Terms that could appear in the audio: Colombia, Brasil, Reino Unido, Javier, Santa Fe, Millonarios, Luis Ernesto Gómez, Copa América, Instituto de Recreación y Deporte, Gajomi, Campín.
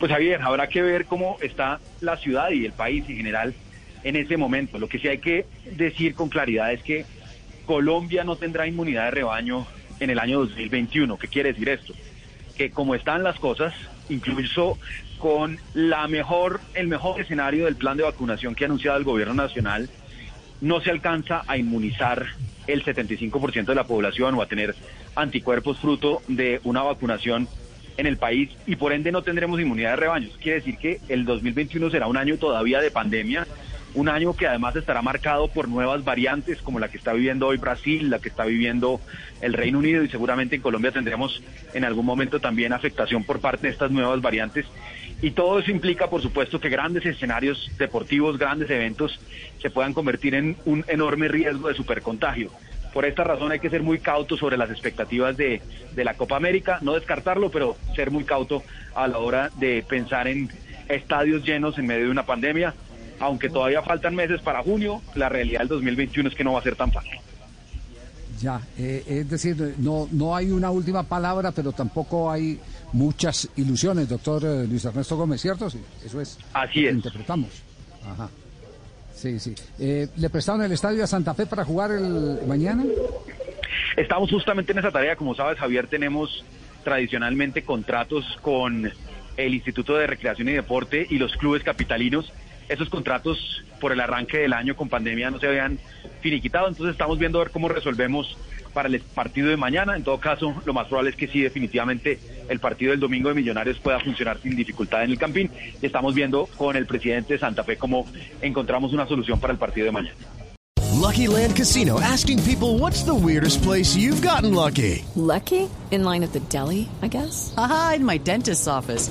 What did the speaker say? Pues Javier, habrá que ver cómo está la ciudad y el país en general en ese momento. Lo que sí hay que decir con claridad es que Colombia no tendrá inmunidad de rebaño en el año 2021. ¿Qué quiere decir esto? Que como están las cosas, incluso con el mejor escenario del plan de vacunación que ha anunciado el gobierno nacional, no se alcanza a inmunizar el 75% de la población o a tener anticuerpos fruto de una vacunación en el país, y por ende no tendremos inmunidad de rebaños. Quiere decir que el 2021 será un año todavía de pandemia, un año que además estará marcado por nuevas variantes como la que está viviendo hoy Brasil, la que está viviendo el Reino Unido, y seguramente en Colombia tendremos en algún momento también afectación por parte de estas nuevas variantes. Y todo eso implica, por supuesto, que grandes escenarios deportivos, grandes eventos se puedan convertir en un enorme riesgo de supercontagio. Por esta razón hay que ser muy cauto sobre las expectativas de la Copa América, no descartarlo, pero ser muy cauto a la hora de pensar en estadios llenos en medio de una pandemia. Aunque todavía faltan meses para junio, la realidad del 2021 es que no va a ser tan fácil. Ya, es decir, no hay una última palabra, pero tampoco hay muchas ilusiones, doctor Luis Ernesto Gómez, ¿cierto? Sí, eso es. Así es. Interpretamos. Ajá. Sí. ¿Le prestaron el estadio a Santa Fe para jugar mañana? Estamos justamente en esa tarea. Como sabes, Javier, tenemos tradicionalmente contratos con el Instituto de Recreación y Deporte y los clubes capitalinos. Esos contratos por el arranque del año con pandemia no se habían finiquitado, entonces estamos viendo a ver cómo resolvemos para el partido de mañana. En todo caso, lo más probable es que sí, definitivamente, el partido del domingo de Millonarios pueda funcionar sin dificultad en el Campín. Estamos viendo con el presidente de Santa Fe cómo encontramos una solución para el partido de mañana. Lucky Land Casino, asking people, what's the weirdest place you've gotten lucky? Lucky? In line at the deli, I guess? Aha, in my dentist's office.